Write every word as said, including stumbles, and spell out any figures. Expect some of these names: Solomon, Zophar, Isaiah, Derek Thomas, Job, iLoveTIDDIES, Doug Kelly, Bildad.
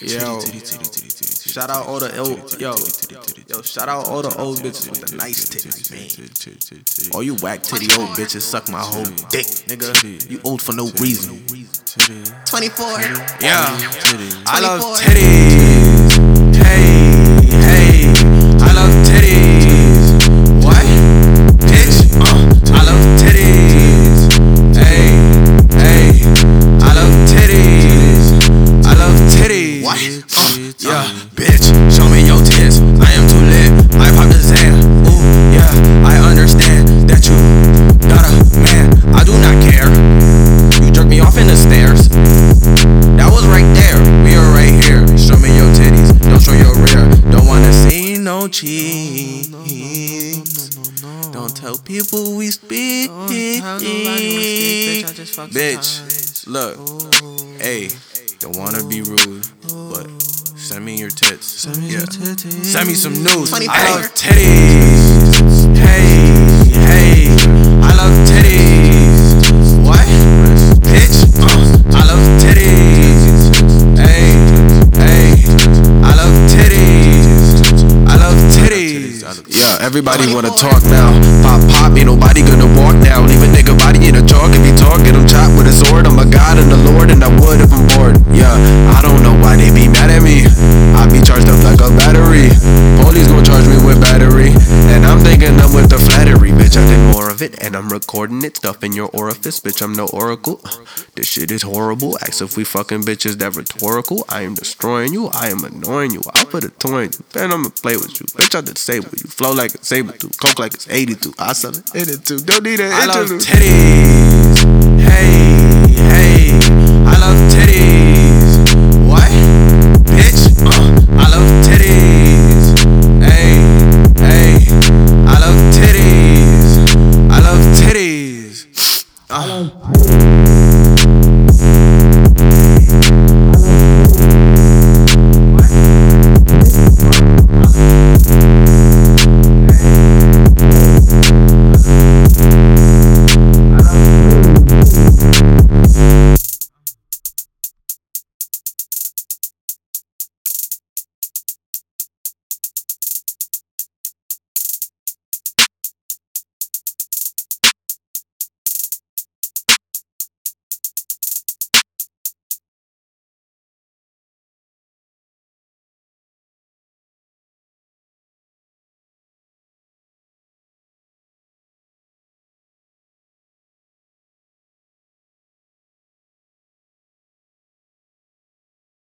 Yo, shout out all the old yo, yo, shout out all the old bitches with the nice titties. All you whack titty old bitches suck my whole dick, nigga. You old for no reason. Twenty-four. Yeah, I love titties. Hey, hey, I love titties. What? Bitch. Uh, I love titties. Hey, hey, I love titties. I love titties. What? Yeah, bitch. Show me your tits. I am too lit. I pop the Zan. Ooh, yeah. I understand that you got a man. I do not care. You jerk me off in the stairs. That was right there. We are right here. Show me your titties. Don't show your rear. Don't wanna see no cheeks. No, no, no, no, no, no. Don't tell people we speak. Don't tell nobody we speak, bitch. I just fucked bitch, look. Hey, don't wanna be rude, but send me your tits. Send me, yeah. your titties. Send me some news. twenty-five. I love titties. Hey, hey. I love titties. What? Bitch. Uh, I love titties. Hey, hey. I love titties. I love titties. Yeah, everybody wanna talk now. Pop, pop, ain't nobody gonna walk down. Leave a nigga body in a chalk. If you talk, get him chopped with a sword. I'm a god and a lord, and I would if I'm bored. Yeah, I don't know why they be mad at me. I be charged up like a battery. Police gon' charge me with battery. And I'm thinking I'm with the flattery. Bitch, I did more of it, and I'm recording it. Stuff in your orifice, bitch, I'm no oracle. This shit is horrible. Acts if we fucking bitches, that rhetorical. I am destroying you, I am annoying you. I put a toy in you, then I'ma play with you. Bitch, I disable you. Flow like a saber tooth, coke like it's eighty-two. I sell it in it too. Don't need an I interlude. I love titties. Hey, hey. I love titties.